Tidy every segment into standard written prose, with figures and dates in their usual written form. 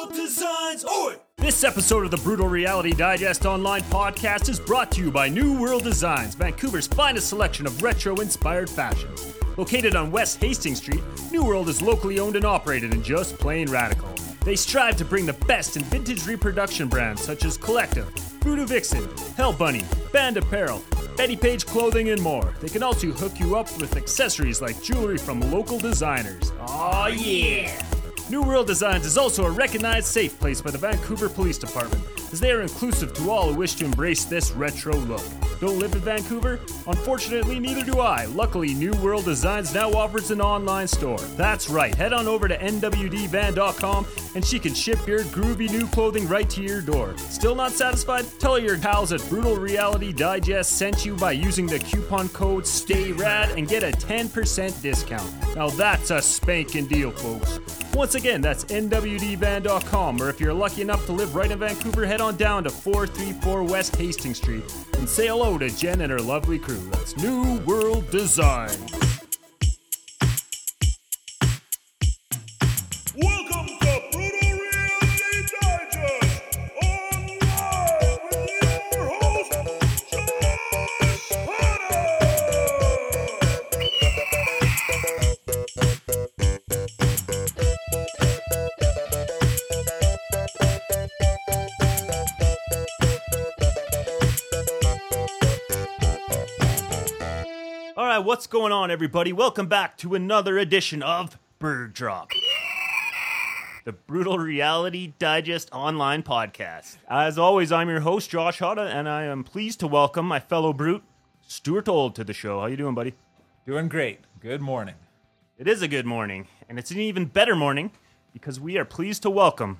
World Designs. Oi! This episode of the Brutal Reality Digest online podcast is brought to you by New World Designs, Vancouver's finest selection of retro-inspired fashions. Located on West Hastings Street, New World is locally owned and operated and just plain radical. They strive to bring the best in vintage reproduction brands such as Collective, Voodoo Vixen, Hell Bunny, Band Apparel, Betty Page Clothing, and more. They can also hook you up with accessories like jewelry from local designers. Oh yeah! New World Designs is also a recognized safe place by the Vancouver Police Department, as they are inclusive to all who wish to embrace this retro look. Don't live in Vancouver? Unfortunately, neither do I. Luckily, New World Designs now offers an online store. That's right, head on over to nwdvan.com and she can ship your groovy new clothing right to your door. Still not satisfied? Tell your pals at Brutal Reality Digest sent you by using the coupon code STAYRAD and get a 10% discount. Now that's a spanking deal, folks. Once again, that's nwdvan.com, or if you're lucky enough to live right in Vancouver, head on down to 434 West Hastings Street and say hello to Jen and her lovely crew. That's New World Design. Welcome to Brutal Reality Digest, online with your host, Josh Hotta. Alright, what's going on, everybody? Welcome back to another edition of Bird Drop, the Brutal Reality Digest online podcast. As always, I'm your host, Josh Hotta, and I am pleased to welcome my fellow brute, Stuart Old, to the show. How you doing, buddy? Doing great. Good morning. It is a good morning, and it's an even better morning because we are pleased to welcome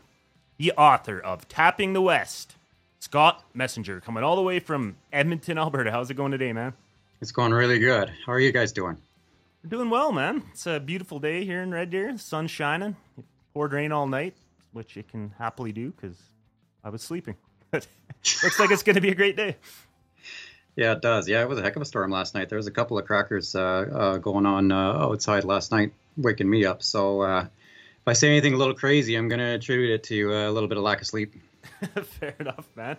the author of Tapping the West, Scott Messenger, coming all the way from Edmonton, Alberta. How's it going today, man? It's going really good. How are you guys doing? We're doing well, man. It's a beautiful day here in Red Deer. The sun's shining. It poured rain all night, which it can happily do because I was sleeping. Looks like it's going to be a great day. Yeah, it does. Yeah, it was a heck of a storm last night. There was a couple of crackers going on outside last night, waking me up. So if I say anything a little crazy, I'm going to attribute it to a little bit of lack of sleep. Fair enough, man.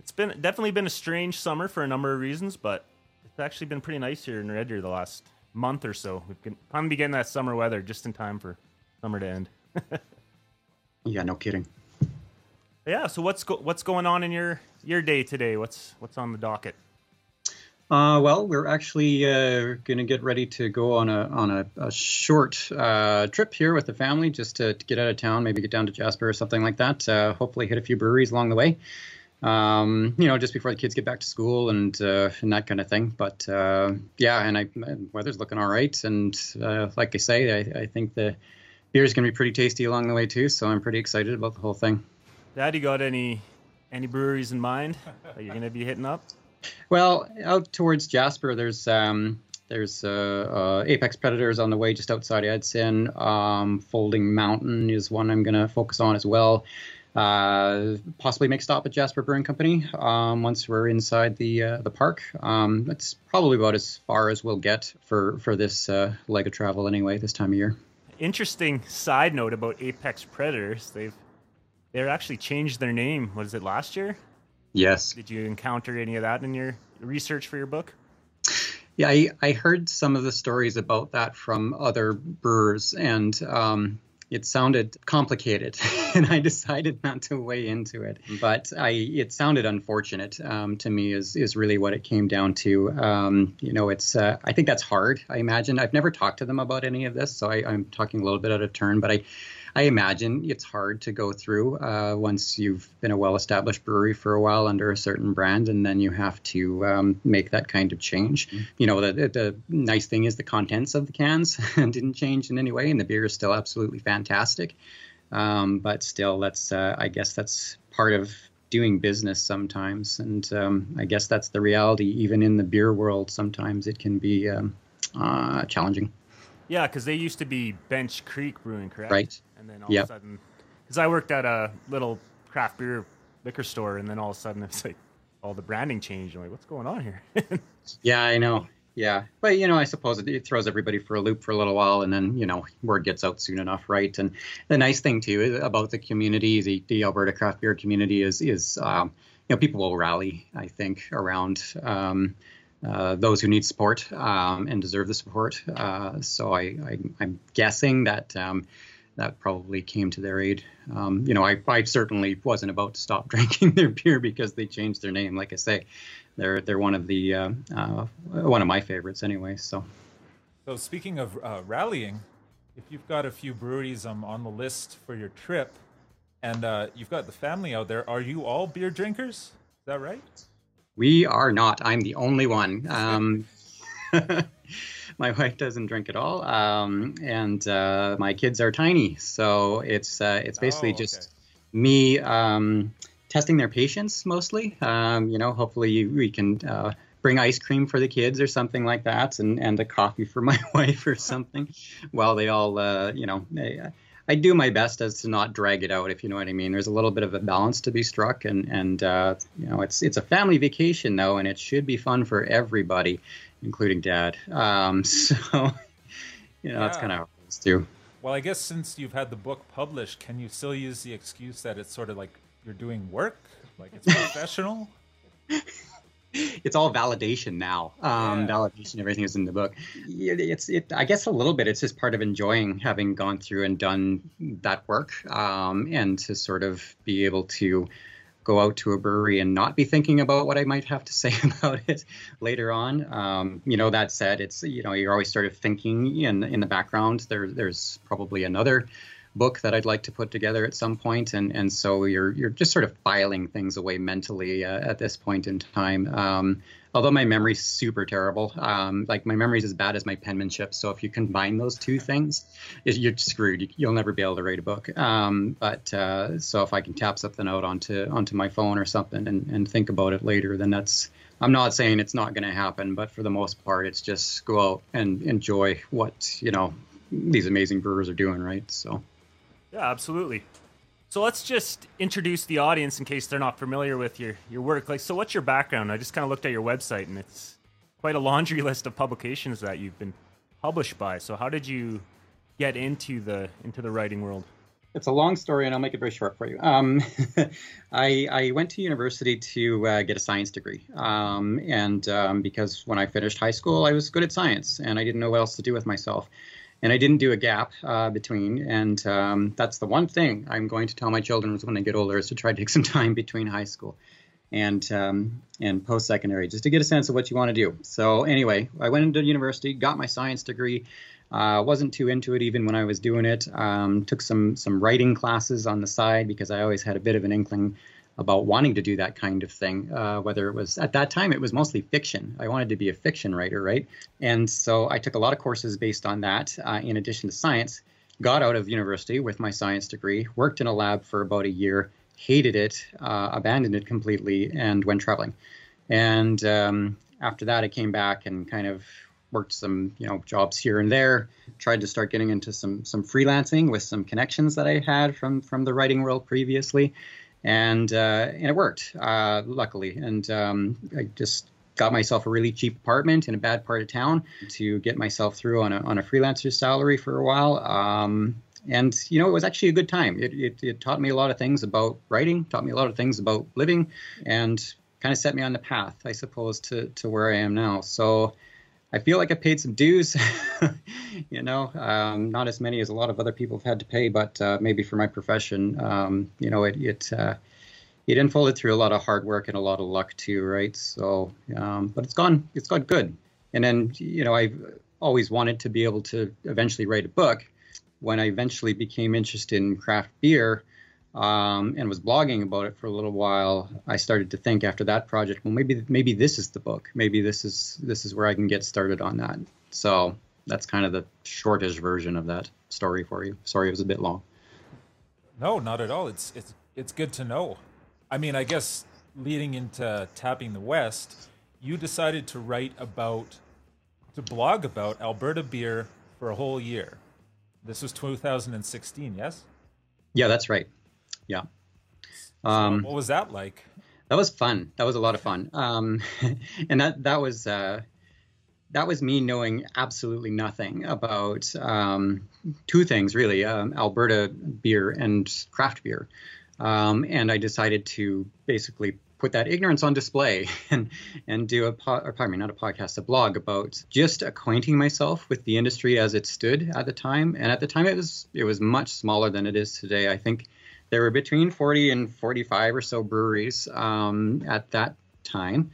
It's been definitely been a strange summer for a number of reasons, but it's actually been pretty nice here in Red Deer the last month or so. We've been finally getting that summer weather just in time for summer to end. Yeah, no kidding. Yeah, so what's going on in your day today? What's on the docket? Well, we're actually going to get ready to go on a short trip here with the family just to get out of town, maybe get down to Jasper or something like that. Hopefully hit a few breweries along the way. Just before the kids get back to school and that kind of thing. But weather's looking all right. And like I say, I think the beer is going to be pretty tasty along the way too. So I'm pretty excited about the whole thing. Dad, you got any breweries in mind that you're going to be hitting up? Well, out towards Jasper, there's Apex Predators on the way just outside Edson. Folding Mountain is one I'm going to focus on as well. Possibly make a stop at Jasper Brewing Company once we're inside the park. That's probably about as far as we'll get for this leg of travel anyway this time of year. Interesting side note about Apex Predators. They actually changed their name. Was it last year? Yes. Did you encounter any of that in your research for your book? Yeah, I heard some of the stories about that from other brewers, and it sounded complicated, and I decided not to weigh into it. But it sounded unfortunate to me is really what it came down to. It's I think that's hard, I imagine. I've never talked to them about any of this, so I'm talking a little bit out of turn. But I imagine it's hard to go through once you've been a well-established brewery for a while under a certain brand, and then you have to make that kind of change. Mm-hmm. You know, the nice thing is the contents of the cans didn't change in any way, and the beer is still absolutely fantastic. But still, that's part of doing business sometimes. And I guess that's the reality. Even in the beer world, sometimes it can be challenging. Yeah, because they used to be Bench Creek Brewing, correct? Right. And then all of a sudden, because I worked at a little craft beer liquor store, and then all of a sudden it's like all the branding changed. I'm like, what's going on here? Yeah, I know. Yeah. But, you know, I suppose it throws everybody for a loop for a little while, and then, you know, word gets out soon enough, right? And the nice thing, too, about the community, the Alberta craft beer community is you know, people will rally, I think, around those who need support and deserve the support. So I'm guessing that that probably came to their aid. You know, I certainly wasn't about to stop drinking their beer because they changed their name. Like I say, they're one of the one of my favorites anyway. So speaking of rallying, if you've got a few breweries on the list for your trip, and you've got the family out there, are you all beer drinkers? Is that right? We are not. I'm the only one. My wife doesn't drink at all, and my kids are tiny, so it's basically just me testing their patience mostly. You know, hopefully we can bring ice cream for the kids or something like that, and a coffee for my wife or something, while they all you know. I do my best as to not drag it out, if you know what I mean. There's a little bit of a balance to be struck, and you know, it's a family vacation though, and it should be fun for everybody, including Dad. So you know, that's kind of how it is too. Well, I guess since you've had the book published, can you still use the excuse that it's sort of like you're doing work, like it's professional? It's all validation now. Validation, everything is in the book. I guess a little bit. It's just part of enjoying having gone through and done that work, and to sort of be able to go out to a brewery and not be thinking about what I might have to say about it later on. You know, that said, it's, you know, you're always sort of thinking in the background. There's probably another book that I'd like to put together at some point, and so you're just sort of filing things away mentally at this point in time. Although my memory's super terrible, like my memory's as bad as my penmanship. So if you combine those two things, you're screwed. You'll never be able to write a book. But so if I can tap something out onto my phone or something and think about it later, then that's. I'm not saying it's not going to happen, but for the most part, it's just go out and enjoy what, you know, these amazing brewers are doing, right? So. Yeah, absolutely. So let's just introduce the audience in case they're not familiar with your work. Like, so what's your background? I just kind of looked at your website, and it's quite a laundry list of publications that you've been published by. So how did you get into the writing world? It's a long story, and I'll make it very short for you. I went to university to get a science degree, and because when I finished high school, I was good at science, and I didn't know what else to do with myself. And I didn't do a gap between, and that's the one thing I'm going to tell my children when they get older, is to try to take some time between high school and post-secondary, just to get a sense of what you want to do. So anyway, I went into university, got my science degree, wasn't too into it even when I was doing it, took some writing classes on the side because I always had a bit of an inkling about wanting to do that kind of thing, whether it was, at that time, it was mostly fiction. I wanted to be a fiction writer, right? And so I took a lot of courses based on that, in addition to science, got out of university with my science degree, worked in a lab for about a year, hated it, abandoned it completely, and went traveling. And after that, I came back and kind of worked some, you know, jobs here and there, tried to start getting into some freelancing with some connections that I had from the writing world previously. And it worked, luckily. And I just got myself a really cheap apartment in a bad part of town to get myself through on a freelancer's salary for a while. And, you know, it was actually a good time. It taught me a lot of things about writing, taught me a lot of things about living, and kind of set me on the path, I suppose, to where I am now. So I feel like I paid some dues, you know, not as many as a lot of other people have had to pay, but maybe for my profession, you know, it unfolded through a lot of hard work and a lot of luck too, right? So, but it's gone good. And then, you know, I've always wanted to be able to eventually write a book. When I eventually became interested in craft beer, and was blogging about it for a little while, I started to think after that project, well, maybe this is the book. Maybe this is where I can get started on that. So that's kind of the shortish version of that story for you. Sorry, it was a bit long. No, not at all. It's good to know. I mean, I guess leading into Tapping the West, you decided to blog about Alberta beer for a whole year. This was 2016, yes? Yeah, that's right. Yeah. What was that like? That was fun. That was a lot of fun. And that was that was me knowing absolutely nothing about two things, really, Alberta beer and craft beer. And I decided to basically put that ignorance on display and do a blog about just acquainting myself with the industry as it stood at the time. And at the time, it was much smaller than it is today. I think there were between 40 and 45 or so breweries at that time,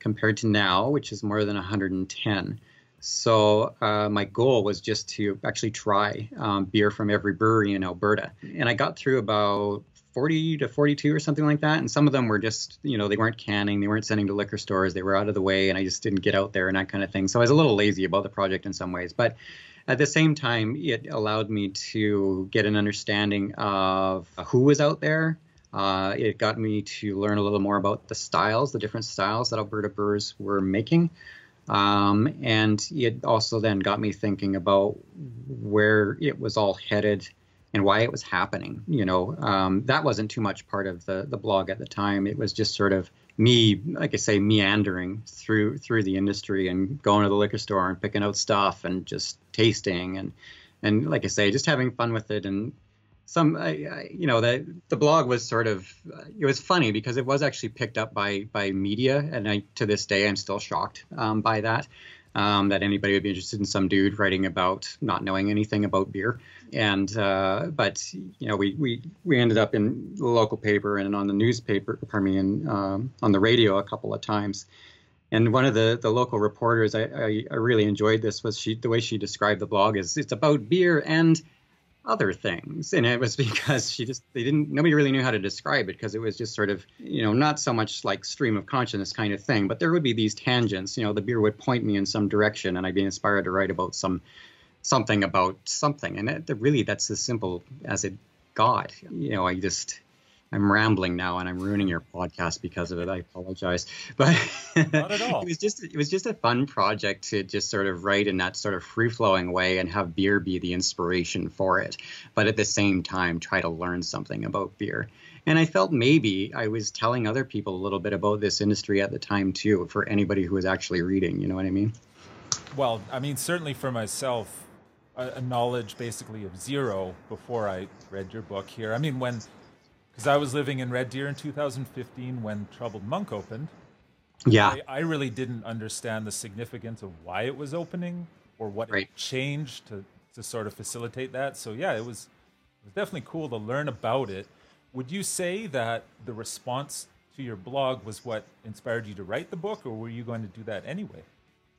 compared to now, which is more than 110. So my goal was just to actually try beer from every brewery in Alberta. And I got through about 40 to 42 or something like that. And some of them were just, you know, they weren't canning, they weren't sending to liquor stores, they were out of the way, and I just didn't get out there and that kind of thing. So I was a little lazy about the project in some ways. But at the same time, it allowed me to get an understanding of who was out there. It got me to learn a little more about the styles, the different styles that Alberta brewers were making. And it also then got me thinking about where it was all headed and why it was happening. You know, that wasn't too much part of the blog at the time. It was just sort of me, like I say, meandering through the industry and going to the liquor store and picking out stuff and just tasting and like I say, just having fun with it. And the blog was sort of, it was funny because it was actually picked up by media, and to this day I'm still shocked by that. That anybody would be interested in some dude writing about not knowing anything about beer. And, but, you know, we ended up in the local paper and on the newspaper, and on the radio a couple of times. And one of the local reporters, I really enjoyed this, was the way she described the blog is it's about beer and other things. And it was because nobody really knew how to describe it, because it was just sort of, you know, not so much like stream of consciousness kind of thing, but there would be these tangents, you know, the beer would point me in some direction and I'd be inspired to write about something about something. And really that's as simple as it got. You know, I'm rambling now and I'm ruining your podcast because of it. I apologize, but not at all. It was just a fun project to just sort of write in that sort of free flowing way and have beer be the inspiration for it, but at the same time try to learn something about beer. And I felt maybe I was telling other people a little bit about this industry at the time too, for anybody who was actually reading. You know what I mean? Well, I mean, certainly for myself, a knowledge basically of zero before I read your book here. I mean, because I was living in Red Deer in 2015 when Troubled Monk opened. Yeah. I really didn't understand the significance of why it was opening or what right. It changed to sort of facilitate that. So, yeah, it was definitely cool to learn about it. Would you say that the response to your blog was what inspired you to write the book, or were you going to do that anyway?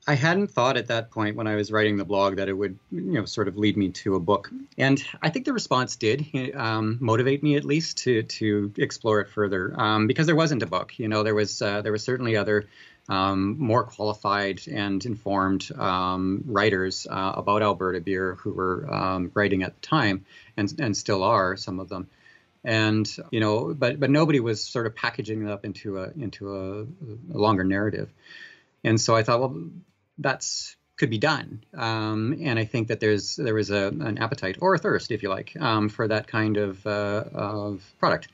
I hadn't thought at that point when I was writing the blog that it would, you know, sort of lead me to a book. And I think the response did motivate me at least to explore it further, because there wasn't a book. You know, there was certainly other more qualified and informed writers about Alberta beer who were writing at the time and still are, some of them. And, you know, but nobody was sort of packaging it up into a longer narrative. And so I thought, well, that's could be done, and I think that there was an appetite or a thirst, if you like, for that kind of product.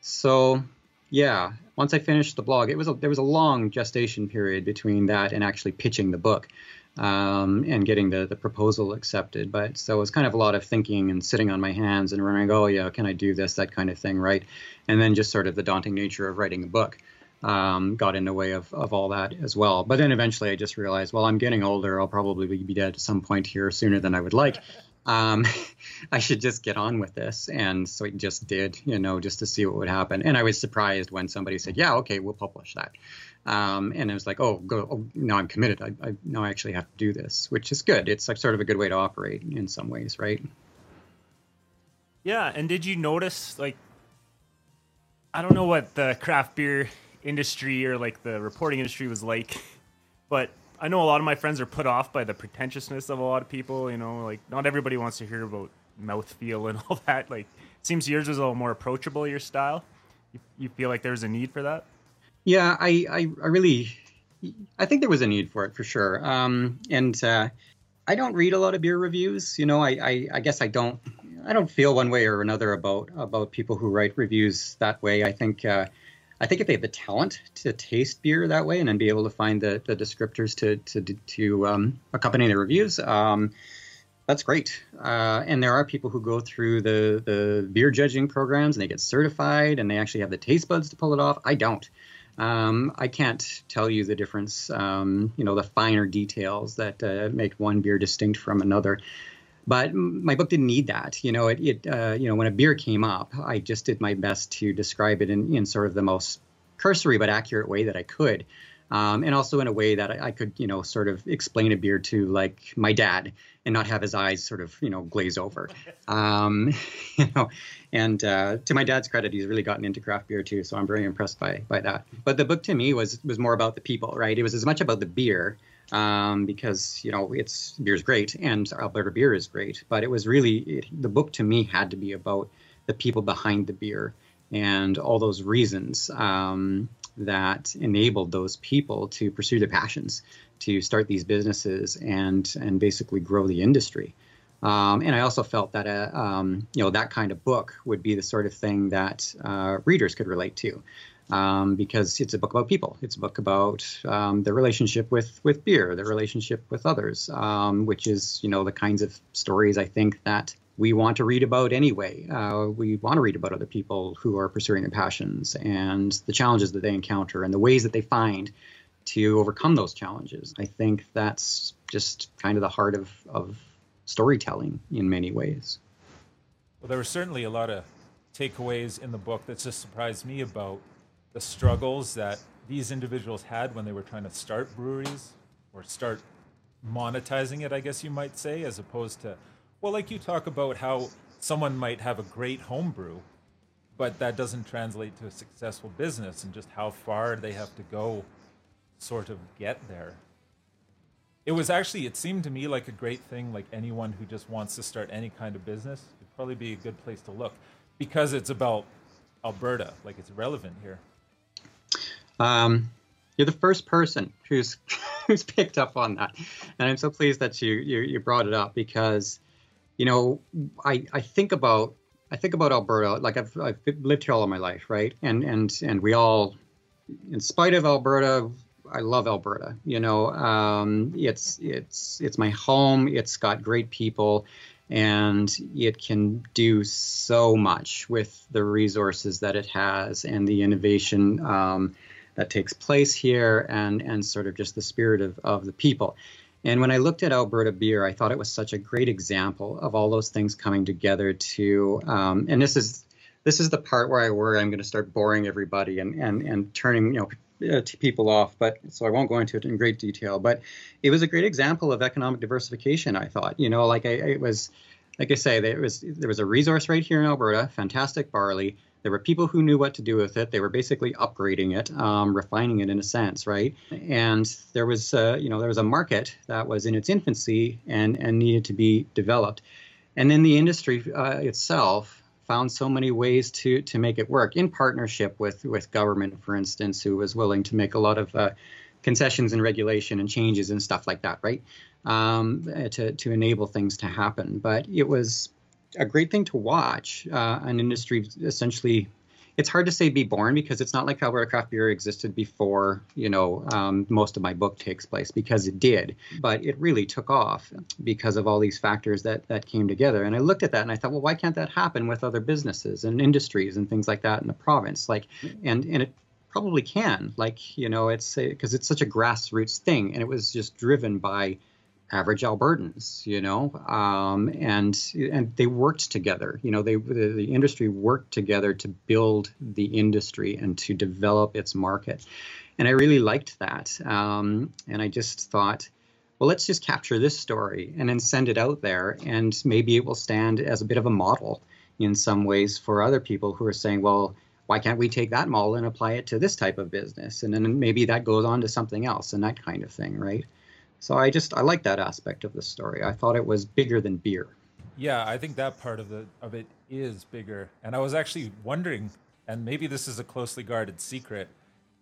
So, yeah, once I finished the blog, there was a long gestation period between that and actually pitching the book and getting the proposal accepted. But so it was kind of a lot of thinking and sitting on my hands and running, oh yeah, can I do this, that kind of thing, right? And then just sort of the daunting nature of writing a book got in the way of all that as well. But then eventually I just realized, well, I'm getting older. I'll probably be dead at some point here sooner than I would like. I should just get on with this. And so I just did, you know, just to see what would happen. And I was surprised when somebody said, yeah, okay, we'll publish that. And I was like, oh, now I'm committed. I now I actually have to do this, which is good. It's like sort of a good way to operate in some ways, right? Yeah. And did you notice, like, I don't know what the craft beer industry or like the reporting industry was like, but I know a lot of my friends are put off by the pretentiousness of a lot of people, you know, like not everybody wants to hear about mouthfeel and all that. Like it seems yours was a little more approachable, your style. You feel like there's a need for that? Yeah, I think there was a need for it for sure. I don't read a lot of beer reviews, you know, I guess I don't feel one way or another about people who write reviews that way. I think I think if they had the talent to taste beer that way and then be able to find the descriptors to accompany their reviews, that's great. And there are people who go through the beer judging programs and they get certified and they actually have the taste buds to pull it off. I don't. I can't tell you the difference, the finer details that make one beer distinct from another. But my book didn't need that. When a beer came up, I just did my best to describe it in sort of the most cursory but accurate way that I could. And also in a way that I could, sort of explain a beer to, like, my dad and not have his eyes sort of, glaze over. And to my dad's credit, he's really gotten into craft beer too. So I'm very impressed by that. But the book to me was more about the people, right? It was as much about the beer, because, beer's great and Alberta beer is great. But it was really, the book to me had to be about the people behind the beer and all those reasons, that enabled those people to pursue their passions, to start these businesses and basically grow the industry. And I also felt that, that kind of book would be the sort of thing that readers could relate to, because it's a book about people. It's a book about their relationship with beer, their relationship with others, which is, the kinds of stories I think that we want to read about anyway. We want to read about other people who are pursuing their passions and the challenges that they encounter and the ways that they find to overcome those challenges. I think that's just kind of the heart of storytelling in many ways. Well, there were certainly a lot of takeaways in the book that just surprised me about the struggles that these individuals had when they were trying to start breweries or start monetizing it, I guess you might say, as opposed to... Well, like you talk about how someone might have a great homebrew, but that doesn't translate to a successful business, and just how far they have to go sort of get there. It was actually, it seemed to me like a great thing, like anyone who just wants to start any kind of business, it'd probably be a good place to look because it's about Alberta, like it's relevant here. You're the first person who's picked up on that. And I'm so pleased that you brought it up because... I think about Alberta, like I've lived here all of my life, right? And we all, in spite of Alberta, I love Alberta. It's my home. It's got great people, and it can do so much with the resources that it has and the innovation that takes place here, and sort of just the spirit of the people. And when I looked at Alberta beer, I thought it was such a great example of all those things coming together to, and this is the part where I worry I'm going to start boring everybody and turning, people off. But so I won't go into it in great detail, but it was a great example of economic diversification. I thought, there was a resource right here in Alberta, fantastic barley. There were people who knew what to do with it. They were basically upgrading it, refining it in a sense, right? And there was, a market that was in its infancy and needed to be developed. And then the industry itself found so many ways to make it work in partnership with government, for instance, who was willing to make a lot of concessions and regulation and changes and stuff like that, right? To enable things to happen. But it was a great thing to watch, an industry essentially, it's hard to say be born because it's not like Alberta craft beer existed before, most of my book takes place, because it did, but it really took off because of all these factors that came together. And I looked at that and I thought, well, why can't that happen with other businesses and industries and things like that in the province? And it probably can, it's because it's such a grassroots thing, and it was just driven by average Albertans, and they worked together. The industry worked together to build the industry and to develop its market, and I really liked that. And I just thought, well, let's just capture this story and then send it out there, and maybe it will stand as a bit of a model in some ways for other people who are saying, well, why can't we take that model and apply it to this type of business, and then maybe that goes on to something else and that kind of thing, right? So I like that aspect of the story. I thought it was bigger than beer. Yeah, I think that part of it is bigger. And I was actually wondering, and maybe this is a closely guarded secret,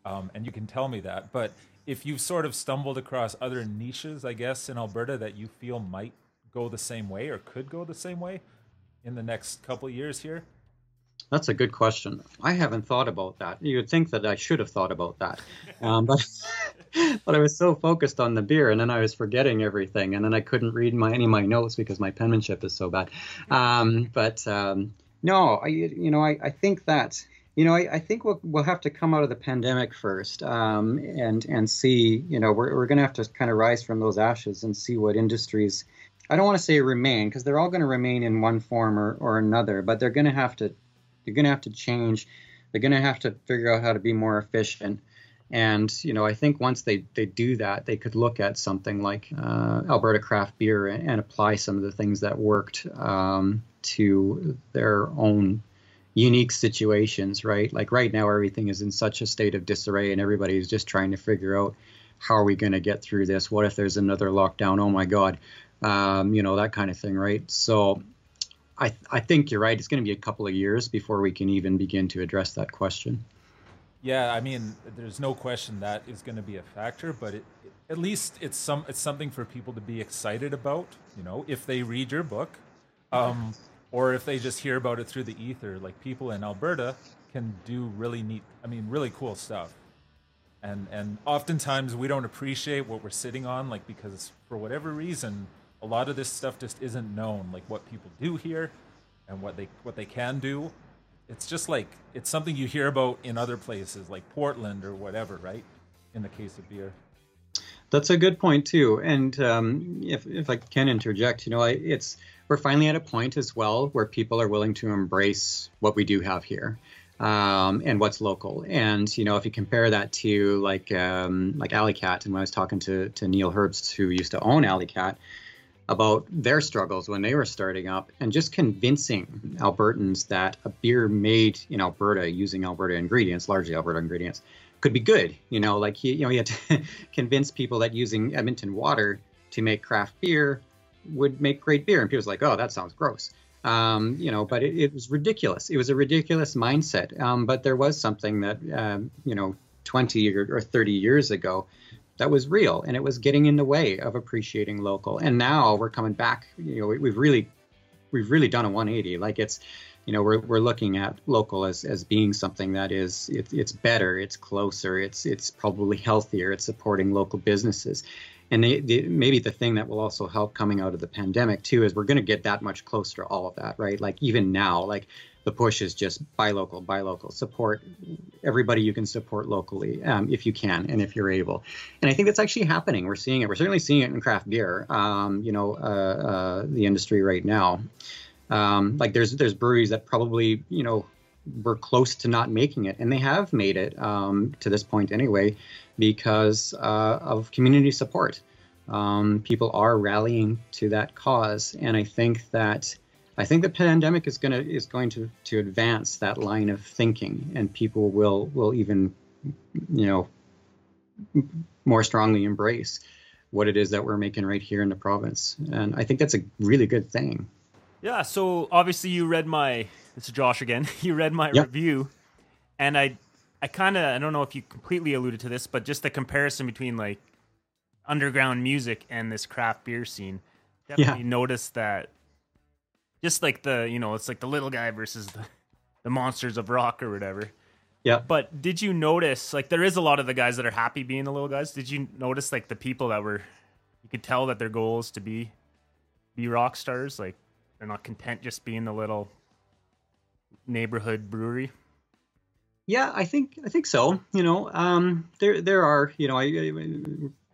and you can tell me that, but if you've sort of stumbled across other niches, I guess, in Alberta that you feel might go the same way or could go the same way in the next couple of years here? That's a good question. I haven't thought about that. You would think that I should have thought about that. But I was so focused on the beer, and then I was forgetting everything, and then I couldn't read any of my notes because my penmanship is so bad. I think that, I think we'll have to come out of the pandemic first, and see, we're going to have to kind of rise from those ashes and see what industries, I don't want to say remain, because they're all going to remain in one form or another, but they're going to have to, you're going to have to change. They're going to have to figure out how to be more efficient. And, I think once they do that, they could look at something like Alberta craft beer and apply some of the things that worked to their own unique situations, right? Like right now, everything is in such a state of disarray and everybody's just trying to figure out, how are we going to get through this? What if there's another lockdown? Oh, my God. That kind of thing, right? So I think you're right. It's going to be a couple of years before we can even begin to address that question. Yeah, I mean, there's no question that is going to be a factor, but at least it's something for people to be excited about, if they read your book, or if they just hear about it through the ether. Like, people in Alberta can do really cool stuff. And oftentimes we don't appreciate what we're sitting on, like, because for whatever reason, a lot of this stuff just isn't known, like what people do here and what they can do. It's just like, it's something you hear about in other places like Portland or whatever, right? In the case of beer. That's a good point too. And if I can interject, we're finally at a point as well where people are willing to embrace what we do have here. And what's local. And, if you compare that to like Alley Cat, and when I was talking to Neil Herbst, who used to own Alley Cat, about their struggles when they were starting up and just convincing Albertans that a beer made in Alberta using Alberta ingredients, largely Alberta ingredients, could be good. Like he had to convince people that using Edmonton water to make craft beer would make great beer. And people was like, oh, that sounds gross. But it was ridiculous. It was a ridiculous mindset. But there was something that, 20 or 30 years ago that was real, and it was getting in the way of appreciating local. And now we're coming back, we've really done a 180. Like, it's, we're looking at local as being something that is, it's better, it's closer, it's probably healthier, it's supporting local businesses. And maybe the thing that will also help coming out of the pandemic, too, is we're going to get that much closer to all of that, right? Like, even now, like, the push is just buy local, support everybody you can support locally, if you can and if you're able. And I think that's actually happening. We're seeing it. We're certainly seeing it in craft beer, the industry right now. Like, there's breweries that probably, were close to not making it, and they have made it to this point anyway, because of community support. People are rallying to that cause, and I think the pandemic is going to advance that line of thinking, and people will even more strongly embrace what it is that we're making right here in the province, and I think that's a really good thing. Yeah, so obviously you read my, this is Josh again, you read my review, and I kind of, I don't know if you completely alluded to this, but just the comparison between like underground music and this craft beer scene, definitely noticed that, just like the, it's like the little guy versus the monsters of rock or whatever. Yeah. But did you notice, like, there is a lot of the guys that are happy being the little guys. Did you notice, like, the people that were, you could tell that their goal is to be rock stars, like, they're not content just being the little neighborhood brewery? Yeah, I think so. There are, I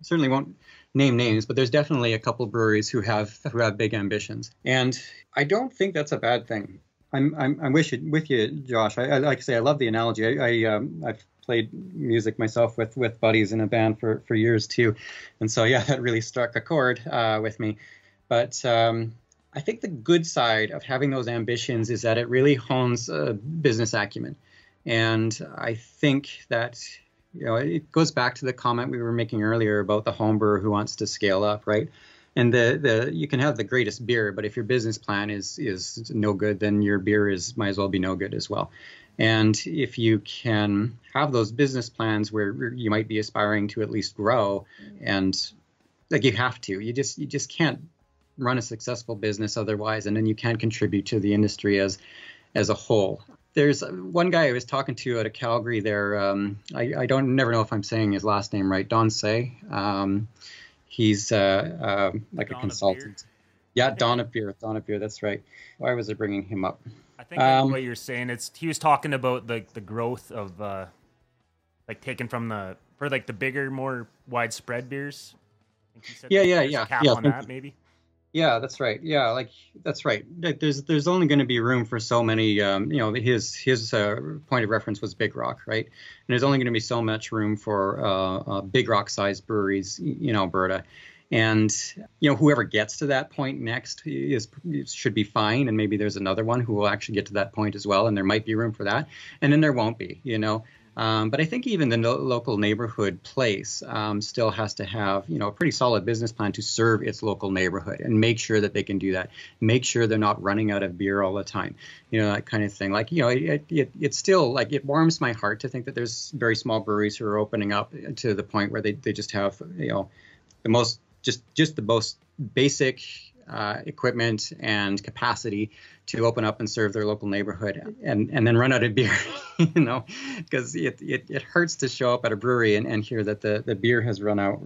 certainly won't name names, but there's definitely a couple breweries who have big ambitions, and I don't think that's a bad thing. I'm with you, Josh. I like I say, I love the analogy. I've played music myself with buddies in a band for years too, and so yeah, that really struck a chord with me. But I think the good side of having those ambitions is that it really hones business acumen. And I think that, it goes back to the comment we were making earlier about the home brewer who wants to scale up, right? And you can have the greatest beer, but if your business plan is no good, then your beer might as well be no good as well. And if you can have those business plans where you might be aspiring to at least grow, and like, you have to, you just can't run a successful business otherwise, and then you can contribute to the industry as a whole. There's one guy I was talking to out of Calgary there. I don't never know if I'm saying his last name right. Don Say. He's like Don a consultant. Yeah, Don Appear. That's right. Why was I bringing him up? I think the way you're saying it's he was talking about the growth of like taking from the for like the bigger, more widespread beers. I think he said cap on that maybe. Yeah, that's right. Yeah, like that's right. Like, there's only going to be room for so many. You know, his point of reference was Big Rock, right? And there's only going to be so much room for Big Rock sized breweries in Alberta, and you know whoever gets to that point next should be fine. And maybe there's another one who will actually get to that point as well, and there might be room for that. And then there won't be, you know. But I think even the local neighborhood place still has to have, you know, a pretty solid business plan to serve its local neighborhood and make sure that they can do that. Make sure they're not running out of beer all the time, you know, that kind of thing. Like, you know, it's still like it warms my heart to think that there's very small breweries who are opening up to the point where they just have, you know, the most just the most basic equipment and capacity to open up and serve their local neighborhood and then run out of beer, you know, because it hurts to show up at a brewery and hear that the beer has run out.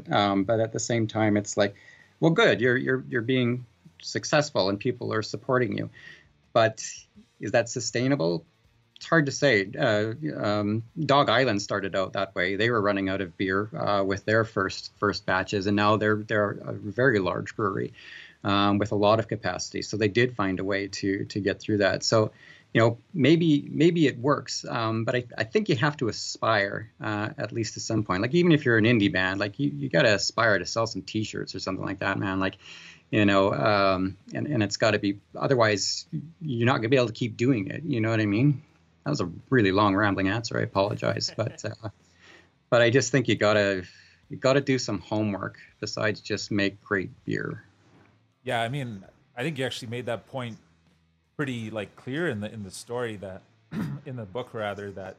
But at the same time, it's like, well, good, you're being successful and people are supporting you. But is that sustainable? It's hard to say. Dog Island started out that way. They were running out of beer with their first batches, and now they're a very large brewery with a lot of capacity. So they did find a way to get through that. So, you know, maybe it works, but I think you have to aspire at least to some point. Like even if you're an indie band, like you got to aspire to sell some T-shirts or something like that, man. Like, you know, and it's got to be. Otherwise, you're not gonna be able to keep doing it. You know what I mean? That was a really long rambling answer. I apologize, but I just think you gotta do some homework besides just make great beer. Yeah, I mean, I think you actually made that point pretty like clear in the story that in the book rather that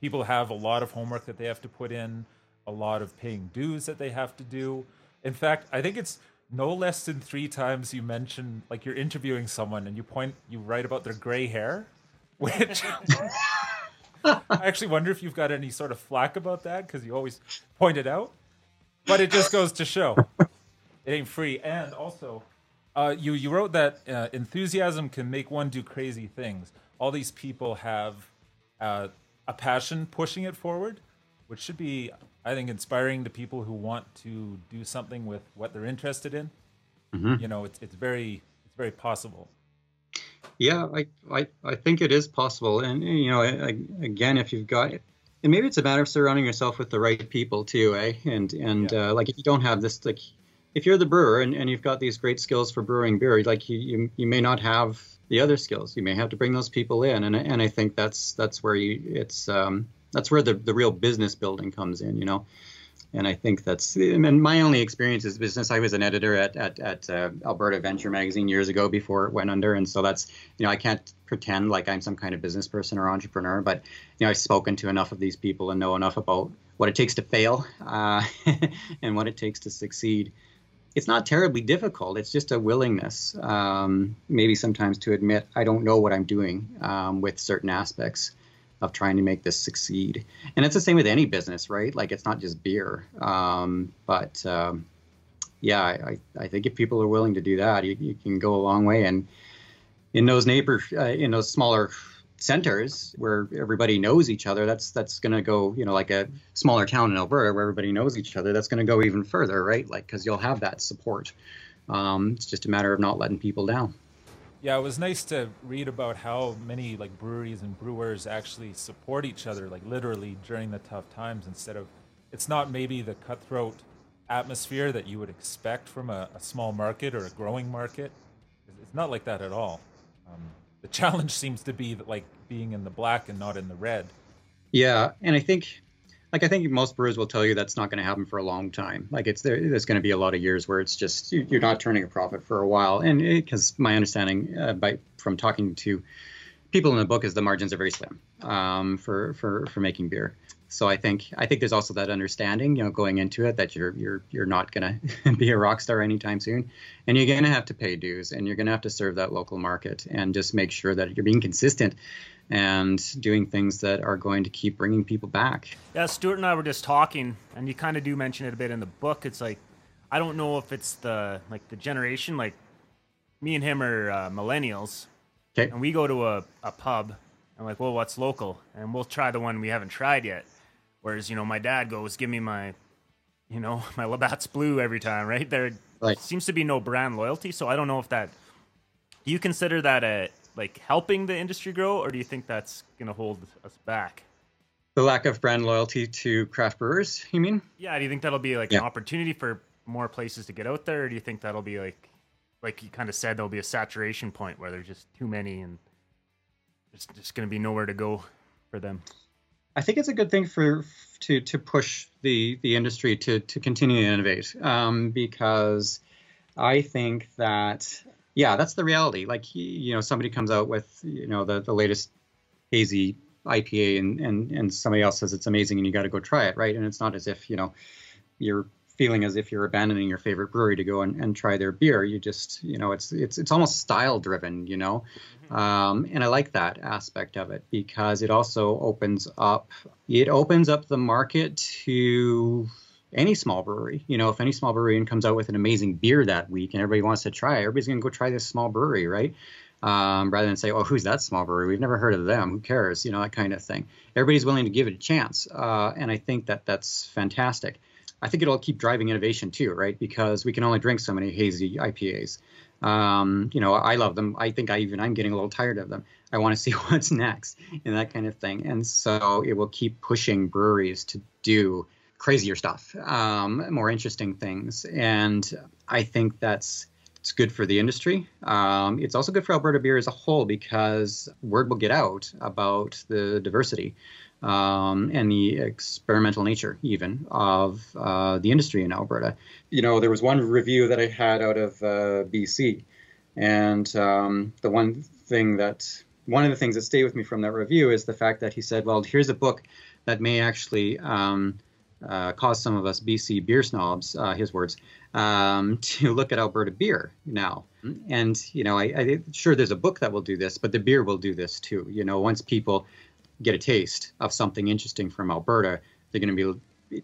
people have a lot of homework that they have to put in, a lot of paying dues that they have to do. In fact, I think it's no less than 3 times you mentioned like you're interviewing someone and you write about their gray hair. Which I actually wonder if you've got any sort of flack about that because you always point it out. But it just goes to show it ain't free. And also, you wrote that enthusiasm can make one do crazy things. All these people have a passion pushing it forward, which should be, I think, inspiring to people who want to do something with what they're interested in. Mm-hmm. You know, it's very possible. Yeah, I think it is possible. And, you know, again, if you've got it, and maybe it's a matter of surrounding yourself with the right people too, eh? And like if you don't have this, like if you're the brewer and you've got these great skills for brewing beer, like you may not have the other skills. You may have to bring those people in. And I think that's where that's where the real business building comes in, you know? And I think and my only experience is business. I was an editor at Alberta Venture Magazine years ago before it went under. And so that's, you know, I can't pretend like I'm some kind of business person or entrepreneur, but, you know, I've spoken to enough of these people and know enough about what it takes to fail and what it takes to succeed. It's not terribly difficult. It's just a willingness, maybe sometimes to admit, I don't know what I'm doing with certain aspects of trying to make this succeed. And it's the same with any business, right? Like it's not just beer. Yeah, I think if people are willing to do that, you can go a long way. And in those in those smaller centers where everybody knows each other, that's going to go, you know, like a smaller town in Alberta where everybody knows each other, that's going to go even further, right? Like, cause you'll have that support. It's just a matter of not letting people down. Yeah, it was nice to read about how many like breweries and brewers actually support each other, like literally during the tough times instead of, it's not maybe the cutthroat atmosphere that you would expect from a small market or a growing market. It's not like that at all. The challenge seems to be that, like being in the black and not in the red. Yeah, and I think most brewers will tell you that's not going to happen for a long time. Like there's going to be a lot of years where it's just you're not turning a profit for a while. And because my understanding from talking to people in the book is the margins are very slim for making beer. So I think there's also that understanding, you know, going into it that you're not gonna be a rock star anytime soon, and you're gonna have to pay dues, and you're gonna have to serve that local market, and just make sure that you're being consistent and doing things that are going to keep bringing people back. Yeah, Stuart and I were just talking, and you kind of do mention it a bit in the book. It's like, I don't know if it's the generation, like me and him are millennials, okay, and we go to a pub and like, well, what's local, and we'll try the one we haven't tried yet. Whereas, you know, my dad goes, give me my, you know, my Labatt's Blue every time, right? There seems to be no brand loyalty. So I don't know if that, do you consider that like helping the industry grow, or do you think that's going to hold us back? The lack of brand loyalty to craft brewers, you mean? Yeah. Do you think that'll be like an opportunity for more places to get out there? Or do you think that'll be like you kind of said, there'll be a saturation point where there's just too many and there's just going to be nowhere to go for them? I think it's a good thing to push the industry to continue to innovate, because I think that, yeah, that's the reality. Like, you know, somebody comes out with, you know, the latest hazy IPA and somebody else says it's amazing and you got to go try it, right? And it's not as if, you know, you're feeling as if you're abandoning your favorite brewery to go and try their beer. You just, you know, it's almost style driven, you know. And I like that aspect of it, because it also opens up the market to any small brewery. You know, if any small brewery comes out with an amazing beer that week and everybody wants to try it, everybody's going to go try this small brewery, right? Rather than say, oh, who's that small brewery? We've never heard of them. Who cares? You know, that kind of thing. Everybody's willing to give it a chance. And I think that that's fantastic. I think it'll keep driving innovation too, right? Because we can only drink so many hazy IPAs. You know, I love them. I think I'm getting a little tired of them. I want to see what's next and that kind of thing. And so it will keep pushing breweries to do crazier stuff, more interesting things. And I think it's good for the industry. It's also good for Alberta beer as a whole, because word will get out about the diversity and the experimental nature even of the industry in Alberta. You know, there was one review that I had out of BC, and one of the things that stayed with me from that review is the fact that he said, well, here's a book that may actually cause some of us BC beer snobs, his words, to look at Alberta beer now. And, you know, sure, there's a book that will do this, but the beer will do this too. You know, once people get a taste of something interesting from Alberta, it's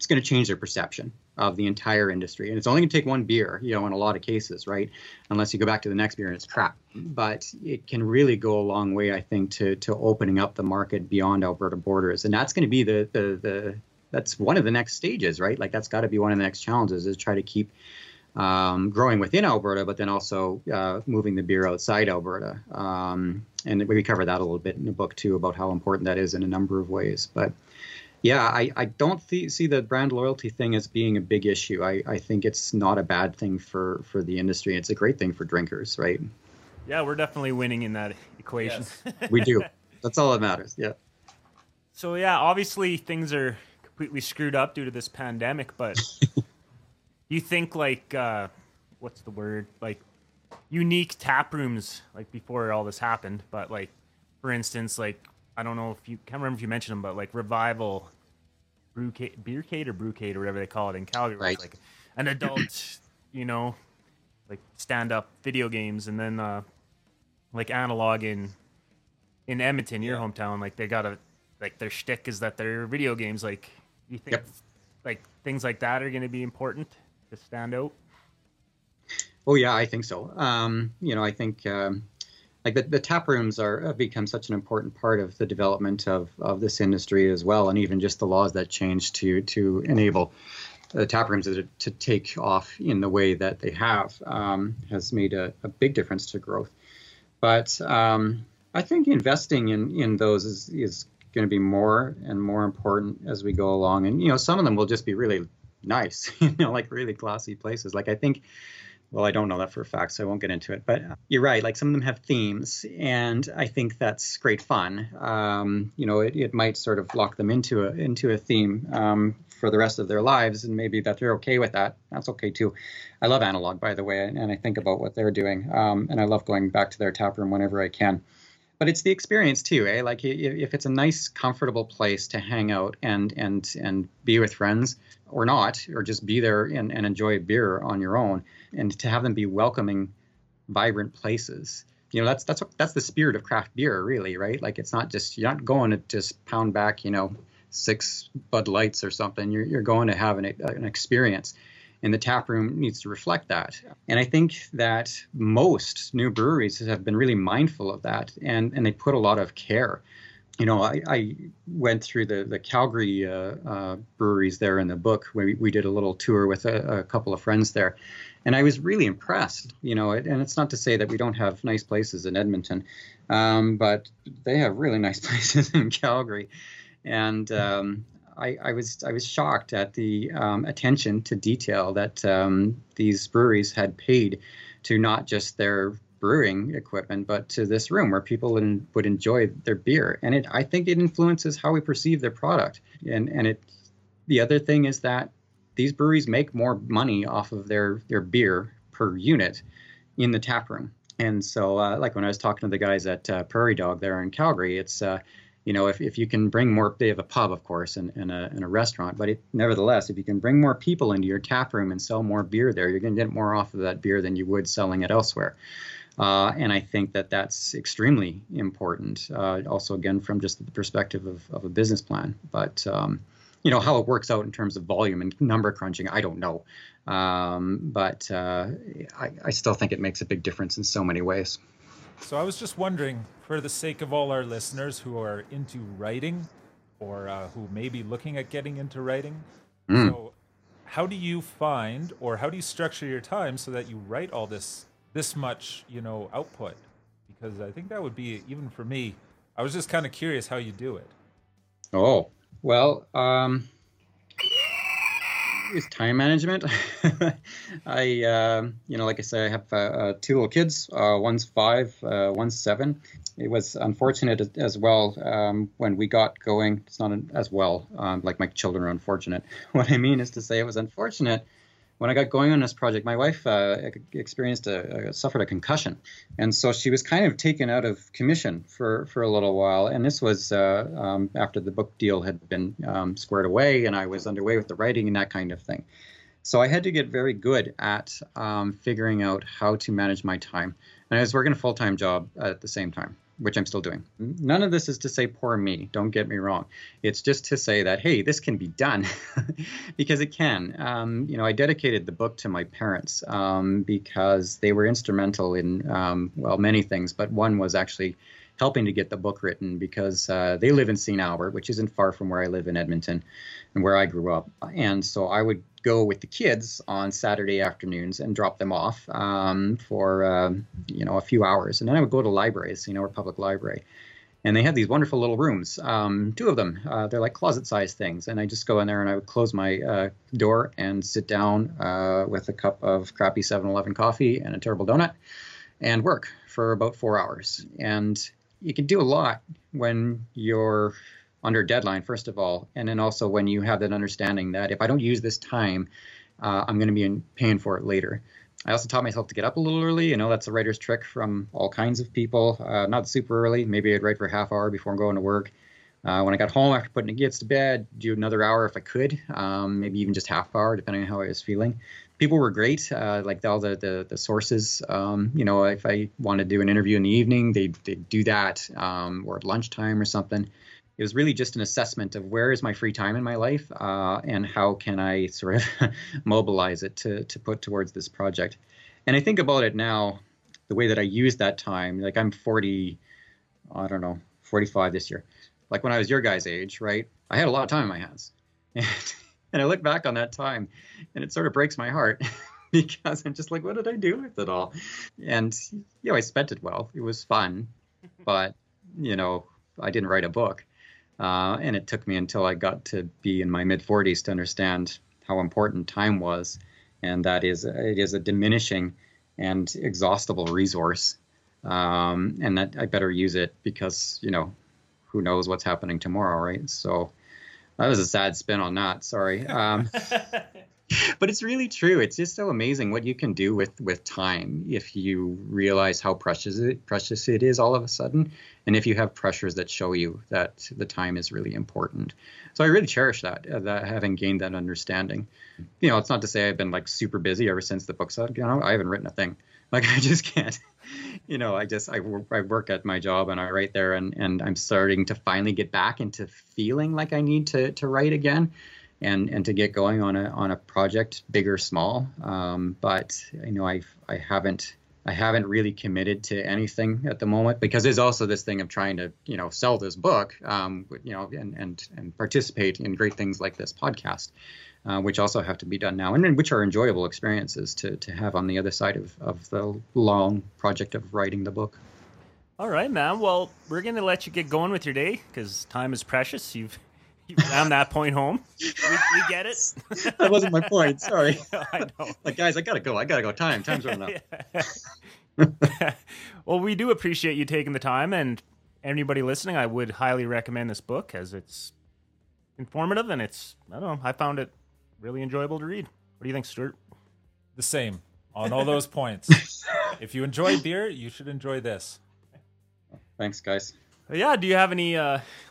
going to change their perception of the entire industry. And it's only going to take one beer, you know, in a lot of cases, right? Unless you go back to the next beer and it's crap. But it can really go a long way, I think, to opening up the market beyond Alberta borders. And that's going to be that's one of the next stages, right? Like, that's got to be one of the next challenges, is try to keep growing within Alberta, but then also moving the beer outside Alberta. And we cover that a little bit in the book too, about how important that is in a number of ways. But yeah, I don't see the brand loyalty thing as being a big issue. I think it's not a bad thing for the industry. It's a great thing for drinkers, right? Yeah, we're definitely winning in that equation. Yes. We do. That's all that matters. Yeah. So yeah, obviously things are completely screwed up due to this pandemic, but you think like what's the word, like unique tap rooms, like before all this happened, but like for instance, like I don't know if you can't remember if you mentioned them, but like Revival, Brewcade or whatever they call it in Calgary, right? Like an adult, you know, like stand up video games, and then like Analog in Edmonton, your hometown, like they got their shtick is that they're video games. Like, you think like things like that are going to be important to stand out? Oh yeah, I think so. You know, I think like the tap rooms have become such an important part of the development of this industry as well, and even just the laws that change to enable the tap rooms to take off in the way that they have has made a big difference to growth. But I think investing in those is going to be more and more important as we go along. And, you know, some of them will just be really nice, you know, like really classy places. Like I think, well, I don't know that for a fact, so I won't get into it, but you're right. Like some of them have themes, and I think that's great fun. You know, it might sort of lock them into a theme for the rest of their lives, and maybe that they're okay with that. That's okay too. I love Analog, by the way, and I think about what they're doing. And I love going back to their tap room whenever I can. But it's the experience too, eh? Like if it's a nice, comfortable place to hang out and be with friends or not, or just be there and enjoy a beer on your own, and to have them be welcoming, vibrant places. You know, that's the spirit of craft beer, really, right? Like it's not just, you're not going to just pound back, you know, 6 Bud Lights or something. You're going to have an experience. And the tap room needs to reflect that. And I think that most new breweries have been really mindful of that, and they put a lot of care. You know, I went through the Calgary breweries there in the book. We did a little tour with a couple of friends there, and I was really impressed. You know, and it's not to say that we don't have nice places in Edmonton, but they have really nice places in Calgary. And I was shocked at the attention to detail that these breweries had paid to not just their brewing equipment, but to this room where people would enjoy their beer. And I think it influences how we perceive their product. And the other thing is that these breweries make more money off of their beer per unit in the tap room. And so like when I was talking to the guys at Prairie Dog there in Calgary, it's you know, if you can bring more, they have a pub, of course, and a restaurant. But nevertheless, if you can bring more people into your tap room and sell more beer there, you're going to get more off of that beer than you would selling it elsewhere. And I think that that's extremely important. Also, again, from just the perspective of a business plan. But, you know, how it works out in terms of volume and number crunching, I don't know. But I still think it makes a big difference in so many ways. So I was just wondering, for the sake of all our listeners who are into writing or who may be looking at getting into writing, So how do you find, or how do you structure your time so that you write all this much, you know, output? Because I think that would be, even for me, I was just kind of curious how you do it. Oh, well, is time management. I, you know, like I say, I have 2 little kids. One's 5, one's 7. It was unfortunate as well when we got going. It's not as well, like my children are unfortunate. What I mean is to say it was unfortunate when I got going on this project. My wife suffered a concussion, and so she was kind of taken out of commission for a little while. And this was after the book deal had been squared away, and I was underway with the writing and that kind of thing. So I had to get very good at figuring out how to manage my time. And I was working a full-time job at the same time, which I'm still doing. None of this is to say, poor me, don't get me wrong. It's just to say that, hey, this can be done because it can. You know, I dedicated the book to my parents because they were instrumental in, well, many things, but one was actually helping to get the book written because they live in St. Albert, which isn't far from where I live in Edmonton and where I grew up. And so I would go with the kids on Saturday afternoons and drop them off for, you know, a few hours. And then I would go to libraries, you know, our public library. And they had these wonderful little rooms, 2 of them. They're like closet-sized things. And I just go in there and I would close my door and sit down with a cup of crappy 7-Eleven coffee and a terrible donut and work for about 4 hours. And you can do a lot when you're under deadline, first of all, and then also when you have that understanding that if I don't use this time, I'm going to be paying for it later. I also taught myself to get up a little early. You know, that's a writer's trick from all kinds of people. Not super early. Maybe I'd write for a half hour before I'm going to work. When I got home after putting the kids to bed, do another hour if I could, maybe even just half hour, depending on how I was feeling. People were great, like all the sources. You know, if I wanted to do an interview in the evening, they'd do that, or at lunchtime or something. It was really just an assessment of where is my free time in my life and how can I sort of mobilize it to put towards this project. And I think about it now, the way that I use that time, like I'm 45 this year. Like when I was your guys' age, right? I had a lot of time in my hands. And I look back on that time and it sort of breaks my heart because I'm just like, what did I do with it all? And, you know, I spent it well. It was fun, but, you know, I didn't write a book. And it took me until I got to be in my mid-40s to understand how important time was. And that is, it is a diminishing and exhaustible resource. And that I better use it because, you know, who knows what's happening tomorrow, right? So that was a sad spin on that. Sorry. But it's really true. It's just so amazing what you can do with time if you realize how precious it is all of a sudden, and if you have pressures that show you that the time is really important. So I really cherish that having gained that understanding. You know, it's not to say I've been like super busy ever since the book's out. You know, I haven't written a thing. Like, I just can't. You know, I work at my job and I write there, and I'm starting to finally get back into feeling like I need to write again. And to get going on a project, big or small, but you know, I haven't really committed to anything at the moment, because there's also this thing of trying to, you know, sell this book, you know, and participate in great things like this podcast, which also have to be done now, and which are enjoyable experiences to have on the other side of the long project of writing the book. All right, man. Well, we're gonna let you get going with your day because time is precious. You found that point home. We get it. That wasn't my point. Sorry. I know. Like, guys, I gotta go. Time's running up. Well, we do appreciate you taking the time, and anybody listening, I would highly recommend this book as it's informative, and it's, I don't know, I found it really enjoyable to read. What do you think, Stuart? The same on all those points. If you enjoy beer, you should enjoy this. Thanks, guys. Yeah, do you have any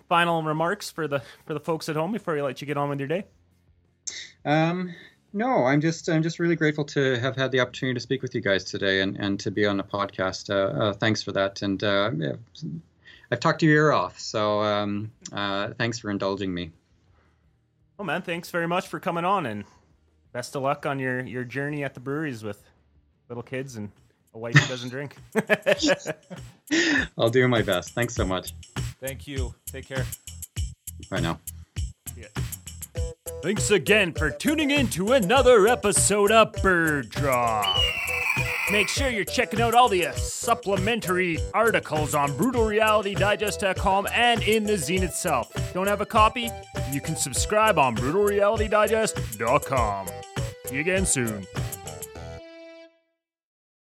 final remarks for the folks at home before we let you get on with your day? No, I'm just really grateful to have had the opportunity to speak with you guys today and to be on the podcast. Thanks for that, and yeah, I've talked your ear off, so thanks for indulging me. Well, man, thanks very much for coming on, and best of luck on your journey at the breweries with little kids and a wife who doesn't drink. I'll do my best. Thanks so much. Thank you. Take care. Bye now. Yeah. Thanks again for tuning in to another episode of Bird Drop. Make sure you're checking out all the supplementary articles on brutalrealitydigest.com and in the zine itself. Don't have a copy? You can subscribe on brutalrealitydigest.com. See you again soon.